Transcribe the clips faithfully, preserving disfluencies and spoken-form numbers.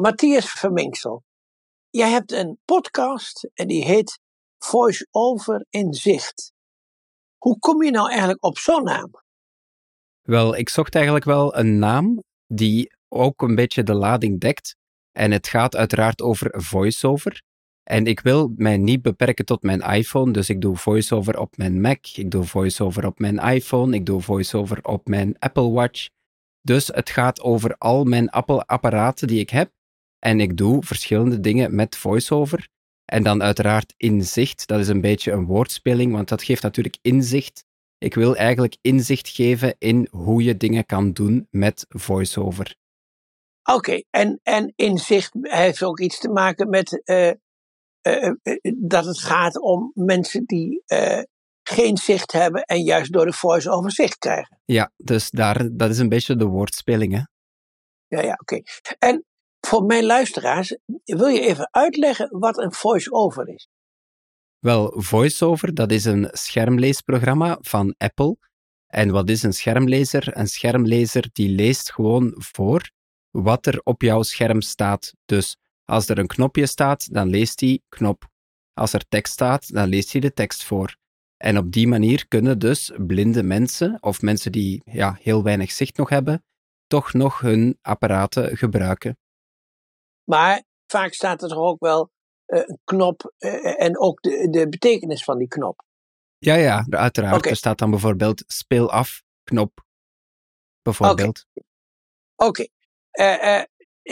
Matthias Verminksel, jij hebt een podcast en die heet VoiceOver in Zicht. Hoe kom je nou eigenlijk op zo'n naam? Wel, ik zocht eigenlijk wel een naam die ook een beetje de lading dekt. En het gaat uiteraard over voiceover. En ik wil mij niet beperken tot mijn iPhone, dus ik doe voiceover op mijn Mac, ik doe voiceover op mijn iPhone, ik doe voiceover op mijn Apple Watch. Dus het gaat over al mijn Apple-apparaten die ik heb. En ik doe verschillende dingen met voiceover. En dan uiteraard inzicht, dat is een beetje een woordspeling, want dat geeft natuurlijk inzicht. Ik wil eigenlijk inzicht geven in hoe je dingen kan doen met voiceover. Oké, okay, en, en inzicht heeft ook iets te maken met uh, uh, dat het gaat om mensen die uh, geen zicht hebben en juist door de voiceover zicht krijgen. Ja, dus daar, dat is een beetje de woordspeling, hè? Ja, ja, oké. Okay. En voor mijn luisteraars, wil je even uitleggen wat een voiceover is? Wel, VoiceOver, dat is een schermleesprogramma van Apple. En wat is een schermlezer? Een schermlezer die leest gewoon voor wat er op jouw scherm staat. Dus als er een knopje staat, dan leest hij knop. Als er tekst staat, dan leest hij de tekst voor. En op die manier kunnen dus blinde mensen, of mensen die ja, heel weinig zicht nog hebben, toch nog hun apparaten gebruiken. Maar vaak staat er toch ook wel uh, een knop uh, en ook de, de betekenis van die knop. Ja, ja, uiteraard. Okay. Er staat dan bijvoorbeeld speel af, knop, bijvoorbeeld. Oké. Okay. Okay. Uh,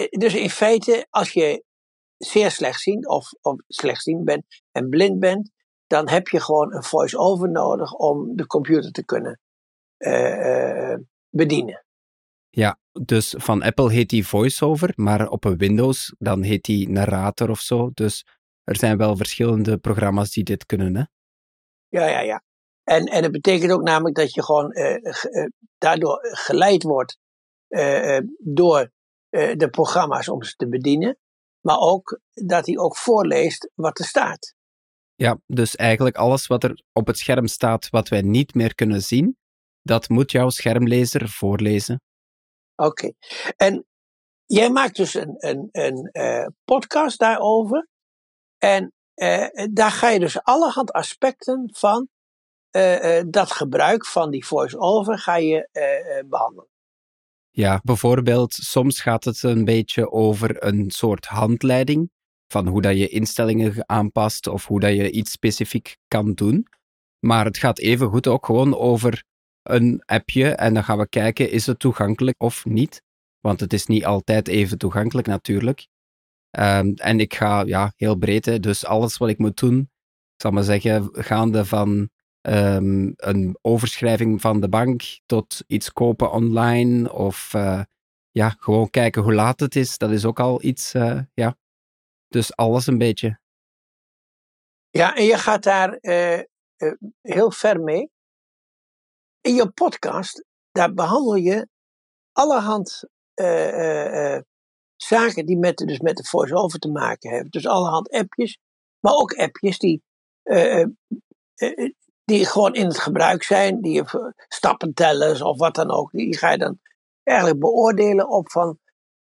uh, dus in feite, als je zeer slechtziend of, of slechtziend bent en blind bent, dan heb je gewoon een voice-over nodig om de computer te kunnen uh, uh, bedienen. Ja, dus van Apple heet die VoiceOver, maar op een Windows dan heet die Narrator of zo. Dus er zijn wel verschillende programma's die dit kunnen, hè? Ja, ja, ja. En, en het betekent ook namelijk dat je gewoon eh, ge, daardoor geleid wordt eh, door eh, de programma's om ze te bedienen, maar ook dat hij ook voorleest wat er staat. Ja, dus eigenlijk alles wat er op het scherm staat wat wij niet meer kunnen zien, dat moet jouw schermlezer voorlezen. Oké. Okay. En jij maakt dus een, een, een uh, podcast daarover. En uh, daar ga je dus allerhand aspecten van uh, uh, dat gebruik van die voice-over ga je uh, uh, behandelen. Ja, bijvoorbeeld soms gaat het een beetje over een soort handleiding van hoe dat je instellingen aanpast of hoe dat je iets specifiek kan doen. Maar het gaat evengoed ook gewoon over een appje en dan gaan we kijken, is het toegankelijk of niet? Want het is niet altijd even toegankelijk natuurlijk. Um, en ik ga ja, heel breed, hè, dus alles wat ik moet doen, ik zal maar zeggen, gaande van um, een overschrijving van de bank tot iets kopen online of uh, ja, gewoon kijken hoe laat het is, dat is ook al iets, uh, ja. Dus alles een beetje. Ja, en je gaat daar uh, uh, heel ver mee. In je podcast, daar behandel je allerhand uh, uh, uh, zaken die met, dus met de voice-over te maken hebben. Dus allerhand appjes, maar ook appjes die, uh, uh, uh, die gewoon in het gebruik zijn. Die je stappentellers of wat dan ook. Die ga je dan eigenlijk beoordelen op van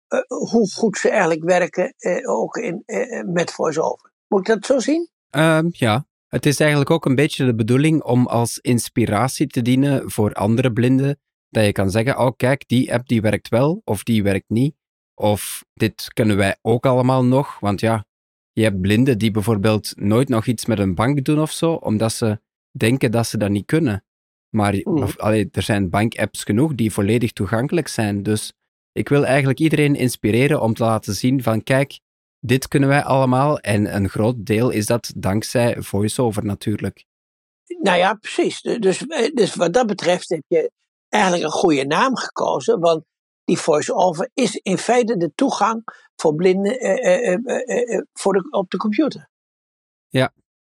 uh, hoe goed ze eigenlijk werken uh, ook in, uh, met voice-over. Moet ik dat zo zien? Um, ja. Het is eigenlijk ook een beetje de bedoeling om als inspiratie te dienen voor andere blinden, dat je kan zeggen, oh kijk, die app die werkt wel, of die werkt niet, of dit kunnen wij ook allemaal nog, want ja, je hebt blinden die bijvoorbeeld nooit nog iets met een bank doen of zo, omdat ze denken dat ze dat niet kunnen. Maar of, allee, er zijn bankapps genoeg die volledig toegankelijk zijn, dus ik wil eigenlijk iedereen inspireren om te laten zien van, kijk, dit kunnen wij allemaal en een groot deel is dat dankzij voiceover natuurlijk. Nou ja, precies. Dus, dus wat dat betreft heb je eigenlijk een goede naam gekozen, want die voiceover is in feite de toegang voor blinden eh, eh, eh, voor de, op de computer. Ja.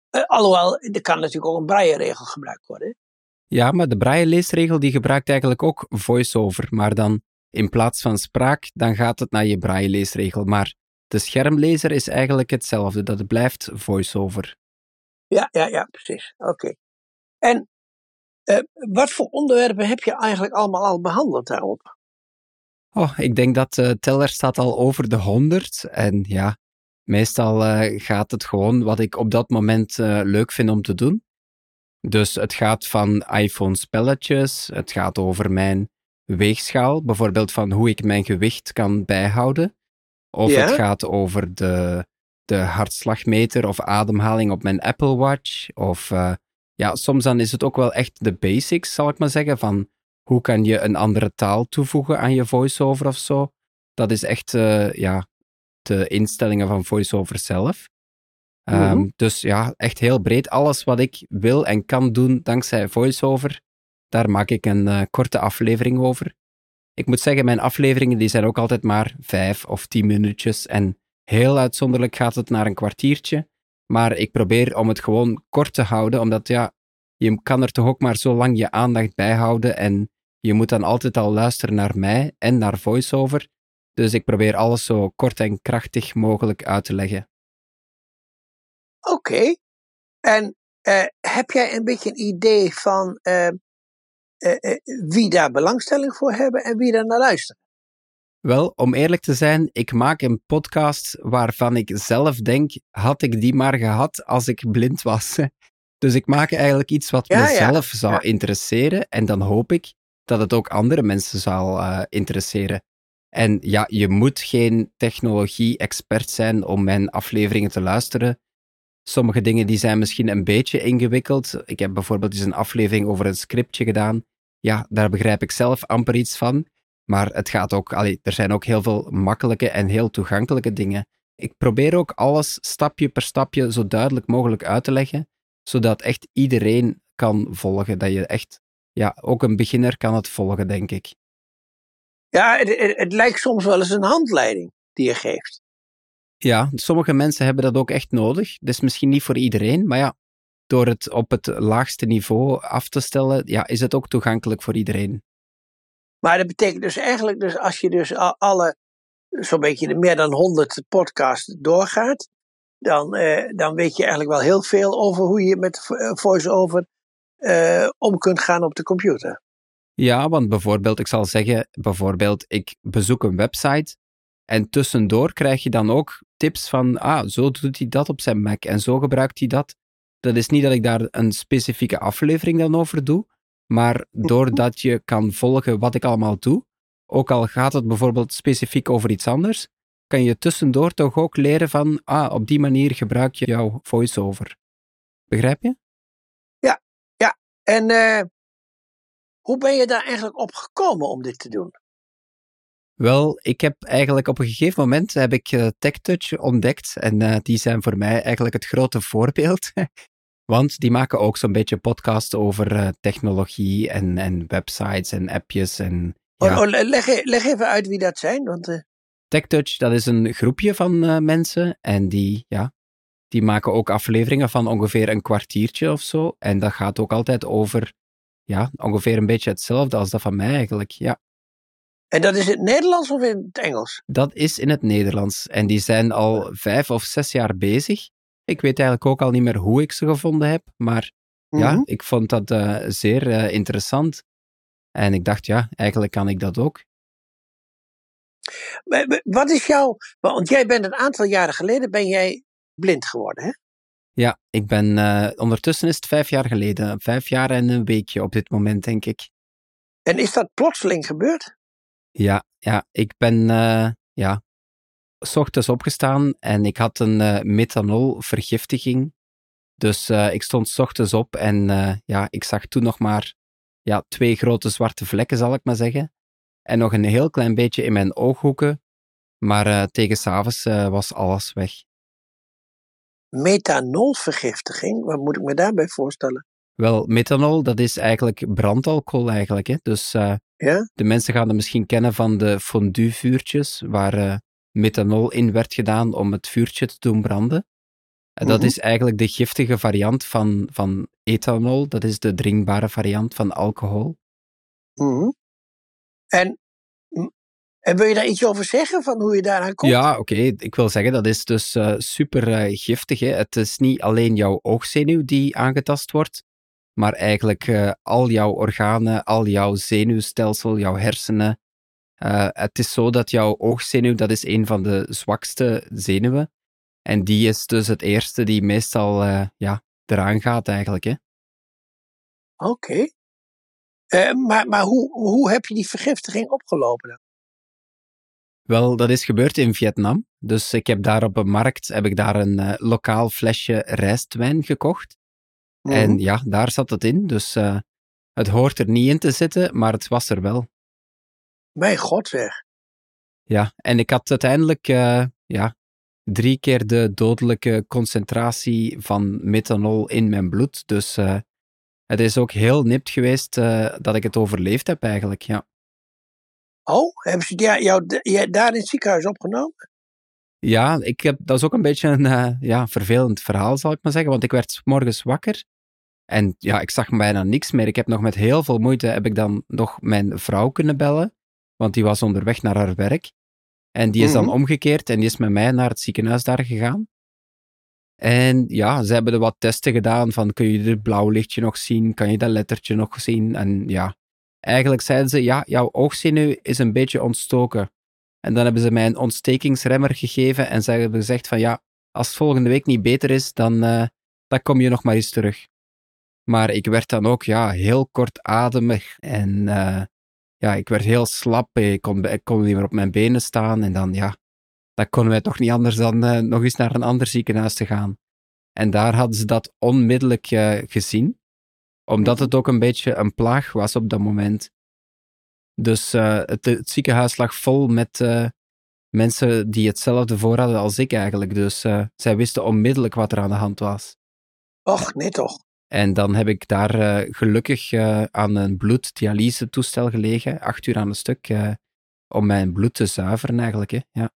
Eh, alhoewel, er kan natuurlijk ook een braille-regel gebruikt worden. Hè? Ja, maar de braille-leesregel die gebruikt eigenlijk ook voiceover, maar dan in plaats van spraak, dan gaat het naar je braille-leesregel, maar de schermlezer is eigenlijk hetzelfde, dat blijft voiceover. Ja, ja, ja, precies. Oké. Okay. En uh, wat voor onderwerpen heb je eigenlijk allemaal al behandeld daarop? Oh, ik denk dat uh, teller staat al over de honderd. En ja, meestal uh, gaat het gewoon wat ik op dat moment uh, leuk vind om te doen. Dus het gaat van iPhone-spelletjes, het gaat over mijn weegschaal, bijvoorbeeld van hoe ik mijn gewicht kan bijhouden. Of ja? Het gaat over de, de hartslagmeter of ademhaling op mijn Apple Watch. Of uh, ja, soms dan is het ook wel echt de basics, zal ik maar zeggen, van hoe kan je een andere taal toevoegen aan je voice-over of zo. Dat is echt uh, ja, de instellingen van voice-over zelf. Mm-hmm. Um, dus ja, echt heel breed. Alles wat ik wil en kan doen dankzij voice-over, daar maak ik een uh, korte aflevering over. Ik moet zeggen, mijn afleveringen die zijn ook altijd maar vijf of tien minuutjes en heel uitzonderlijk gaat het naar een kwartiertje. Maar ik probeer om het gewoon kort te houden, omdat ja, je kan er toch ook maar zo lang je aandacht bij houden en je moet dan altijd al luisteren naar mij en naar voice-over. Dus ik probeer alles zo kort en krachtig mogelijk uit te leggen. Oké. Okay. En uh, heb jij een beetje een idee van uh, uh, uh, wie daar belangstelling voor hebben en wie daar naar luistert? Wel, om eerlijk te zijn, ik maak een podcast waarvan ik zelf denk, had ik die maar gehad als ik blind was. Dus ik maak eigenlijk iets wat ja, mezelf ja. zou ja. interesseren en dan hoop ik dat het ook andere mensen zal uh, interesseren. En ja, je moet geen technologie-expert zijn om mijn afleveringen te luisteren. Sommige dingen die zijn misschien een beetje ingewikkeld. Ik heb bijvoorbeeld eens een aflevering over een scriptje gedaan. Ja, daar begrijp ik zelf amper iets van. Maar het gaat ook, allee, er zijn ook heel veel makkelijke en heel toegankelijke dingen. Ik probeer ook alles stapje per stapje zo duidelijk mogelijk uit te leggen, zodat echt iedereen kan volgen. Dat je echt, ja, ook een beginner kan het volgen, denk ik. Ja, het, het, het lijkt soms wel eens een handleiding die je geeft. Ja, sommige mensen hebben dat ook echt nodig. Dat is misschien niet voor iedereen, maar ja, door het op het laagste niveau af te stellen, ja, is het ook toegankelijk voor iedereen. Maar dat betekent dus eigenlijk, dus als je dus alle, zo'n beetje meer dan honderd podcasts doorgaat, dan, eh, dan weet je eigenlijk wel heel veel over hoe je met voice-over eh, om kunt gaan op de computer. Ja, want bijvoorbeeld, ik zal zeggen, bijvoorbeeld, ik bezoek een website en tussendoor krijg je dan ook tips van, ah, zo doet hij dat op zijn Mac en zo gebruikt hij dat. Dat is niet dat ik daar een specifieke aflevering dan over doe, maar doordat je kan volgen wat ik allemaal doe, ook al gaat het bijvoorbeeld specifiek over iets anders, kan je tussendoor toch ook leren van, ah, op die manier gebruik je jouw voice-over. Begrijp je? Ja, ja. En uh, hoe ben je daar eigenlijk op gekomen om dit te doen? Wel, ik heb eigenlijk op een gegeven moment heb ik uh, TechTouch ontdekt en uh, die zijn voor mij eigenlijk het grote voorbeeld. Want die maken ook zo'n beetje podcasts over uh, technologie en, en websites en appjes. En, ja. oh, oh, leg, leg even uit wie dat zijn. Want, uh... TechTouch, dat is een groepje van uh, mensen en die, ja, die maken ook afleveringen van ongeveer een kwartiertje of zo. En dat gaat ook altijd over ja, ongeveer een beetje hetzelfde als dat van mij eigenlijk, ja. En dat is in het Nederlands of in het Engels? Dat is in het Nederlands. En die zijn al vijf of zes jaar bezig. Ik weet eigenlijk ook al niet meer hoe ik ze gevonden heb. Maar mm-hmm. ja, ik vond dat uh, zeer uh, interessant. En ik dacht, ja, eigenlijk kan ik dat ook. Wat is jouw... Want jij bent een aantal jaren geleden ben jij blind geworden, hè? Ja, ik ben... Uh, ondertussen is het vijf jaar geleden. Vijf jaar en een weekje op dit moment, denk ik. En is dat plotseling gebeurd? Ja, ja, ik ben uh, ja, 's ochtends opgestaan en ik had een uh, methanolvergiftiging. Dus uh, ik stond 's ochtends op en uh, ja, ik zag toen nog maar ja, twee grote zwarte vlekken, zal ik maar zeggen. En nog een heel klein beetje in mijn ooghoeken. Maar uh, tegen 's avonds uh, was alles weg. Methanolvergiftiging? Wat moet ik me daarbij voorstellen? Wel, methanol, dat is eigenlijk brandalcohol eigenlijk, hè. Dus... Uh, Ja? De mensen gaan het misschien kennen van de fonduevuurtjes, waar uh, methanol in werd gedaan om het vuurtje te doen branden. En mm-hmm. dat is eigenlijk de giftige variant van, van ethanol, dat is de drinkbare variant van alcohol. Mm-hmm. En, en wil je daar iets over zeggen, van hoe je daaraan komt? Ja, oké, okay. Ik wil zeggen, dat is dus uh, super uh, giftig. Hè. Het is niet alleen jouw oogzenuw die aangetast wordt, maar eigenlijk uh, al jouw organen, al jouw zenuwstelsel, jouw hersenen, Uh, het is zo dat jouw oogzenuw, dat is een van de zwakste zenuwen. En die is dus het eerste die meestal uh, ja, eraan gaat eigenlijk. Oké. Okay. Uh, maar maar hoe, hoe heb je die vergiftiging opgelopen dan? Wel, dat is gebeurd in Vietnam. Dus ik heb daar op een markt heb ik daar een uh, lokaal flesje rijstwijn gekocht. Mm. En ja, daar zat het in. Dus uh, het hoort er niet in te zitten, maar het was er wel. Mijn god zeg. Ja, en ik had uiteindelijk uh, ja, drie keer de dodelijke concentratie van methanol in mijn bloed. Dus uh, het is ook heel nipt geweest uh, dat ik het overleefd heb eigenlijk, ja. Oh, hebben ze jou, jou, jou daar in het ziekenhuis opgenomen? Ja, ik heb, dat is ook een beetje een uh, ja, vervelend verhaal, zal ik maar zeggen. Want ik werd 's morgens wakker. En ja, ik zag bijna niks meer. Ik heb nog met heel veel moeite, heb ik dan nog mijn vrouw kunnen bellen. Want die was onderweg naar haar werk. En die is dan mm-hmm. omgekeerd en die is met mij naar het ziekenhuis daar gegaan. En ja, ze hebben er wat testen gedaan van, kun je dit blauw lichtje nog zien? Kan je dat lettertje nog zien? En ja, eigenlijk zeiden ze, ja, jouw oogzenuw is een beetje ontstoken. En dan hebben ze mij een ontstekingsremmer gegeven en ze hebben gezegd van, ja, als het volgende week niet beter is, dan, uh, dan kom je nog maar eens terug. Maar ik werd dan ook, ja, heel kortademig en... Uh, Ja, ik werd heel slap, ik kon, ik kon niet meer op mijn benen staan. En dan, ja, dat konden wij toch niet anders dan uh, nog eens naar een ander ziekenhuis te gaan. En daar hadden ze dat onmiddellijk uh, gezien, omdat het ook een beetje een plaag was op dat moment. Dus uh, het, het ziekenhuis lag vol met uh, mensen die hetzelfde voor hadden als ik eigenlijk. Dus uh, zij wisten onmiddellijk wat er aan de hand was. Och, nee toch. En dan heb ik daar uh, gelukkig uh, aan een bloeddialysetoestel gelegen, acht uur aan een stuk, uh, om mijn bloed te zuiveren eigenlijk. Hè. Ja.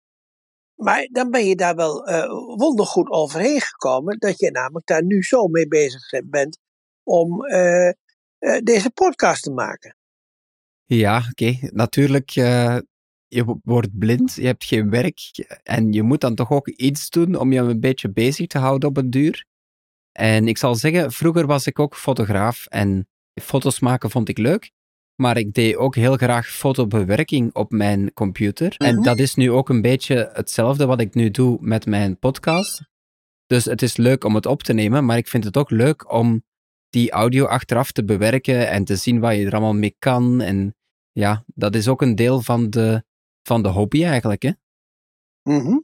Maar dan ben je daar wel uh, wondergoed overheen gekomen, dat je namelijk daar nu zo mee bezig bent om uh, uh, deze podcast te maken. Ja, oké. Okay. Natuurlijk, uh, je wordt blind, je hebt geen werk en je moet dan toch ook iets doen om je een beetje bezig te houden op een duur. En ik zal zeggen, vroeger was ik ook fotograaf en foto's maken vond ik leuk, maar ik deed ook heel graag fotobewerking op mijn computer. Mm-hmm. En dat is nu ook een beetje hetzelfde wat ik nu doe met mijn podcast. Dus het is leuk om het op te nemen, maar ik vind het ook leuk om die audio achteraf te bewerken en te zien wat je er allemaal mee kan. En ja, dat is ook een deel van de, van de hobby eigenlijk, hè? Mhm.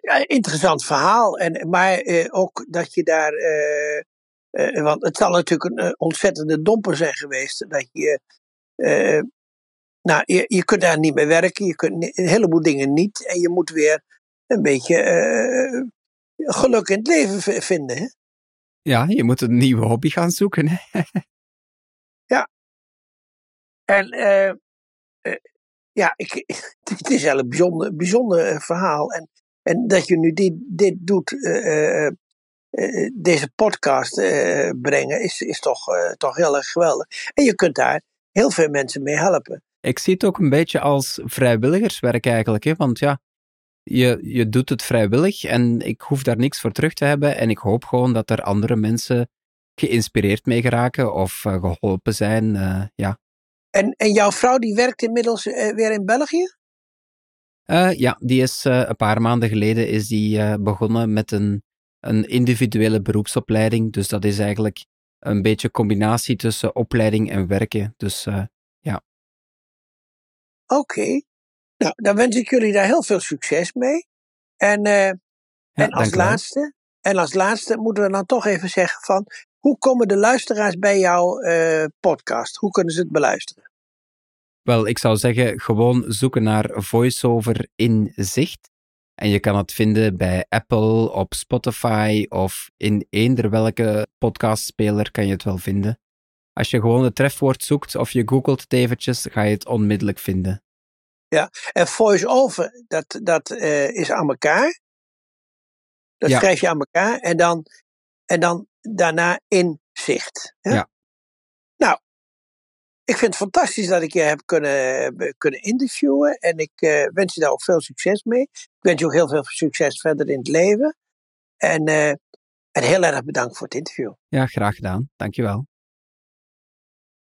Ja, interessant verhaal, en, maar eh, ook dat je daar, eh, eh, want het zal natuurlijk een, een ontzettende domper zijn geweest, dat je, eh, nou, je, je kunt daar niet mee werken, je kunt een heleboel dingen niet, en je moet weer een beetje eh, geluk in het leven v- vinden. Hè? Ja, je moet een nieuwe hobby gaan zoeken. Hè? Ja. En, eh, eh, ja, ik, het is wel een bijzonder, bijzonder verhaal, en En dat je nu die, dit doet, uh, uh, uh, deze podcast uh, brengen, is, is toch, uh, toch heel erg geweldig. En je kunt daar heel veel mensen mee helpen. Ik zie het ook een beetje als vrijwilligerswerk eigenlijk. Hè? Want ja, je, je doet het vrijwillig en ik hoef daar niks voor terug te hebben. En ik hoop gewoon dat er andere mensen geïnspireerd mee geraken of uh, geholpen zijn. Uh, ja. En, en jouw vrouw die werkt inmiddels uh, weer in België? Uh, ja, die is uh, een paar maanden geleden is die, uh, begonnen met een, een individuele beroepsopleiding. Dus dat is eigenlijk een beetje combinatie tussen opleiding en werken. Dus uh, ja. Oké. Okay. Nou, dan wens ik jullie daar heel veel succes mee. En, uh, ja, en, als laatste, en als laatste moeten we dan toch even zeggen van, hoe komen de luisteraars bij jouw uh, podcast? Hoe kunnen ze het beluisteren? Wel, ik zou zeggen, gewoon zoeken naar VoiceOver in Zicht. En je kan het vinden bij Apple, op Spotify of in eender welke podcastspeler kan je het wel vinden. Als je gewoon het trefwoord zoekt of je googelt het eventjes, ga je het onmiddellijk vinden. Ja, en VoiceOver, dat, dat uh, is aan elkaar. Dat ja. Schrijf je aan elkaar en dan, en dan daarna in zicht. Hè? Ja. Nou. Ik vind het fantastisch dat ik je heb kunnen, kunnen interviewen. En ik uh, wens je daar ook veel succes mee. Ik wens je ook heel veel succes verder in het leven. En, uh, en heel erg bedankt voor het interview. Ja, graag gedaan. Dankjewel.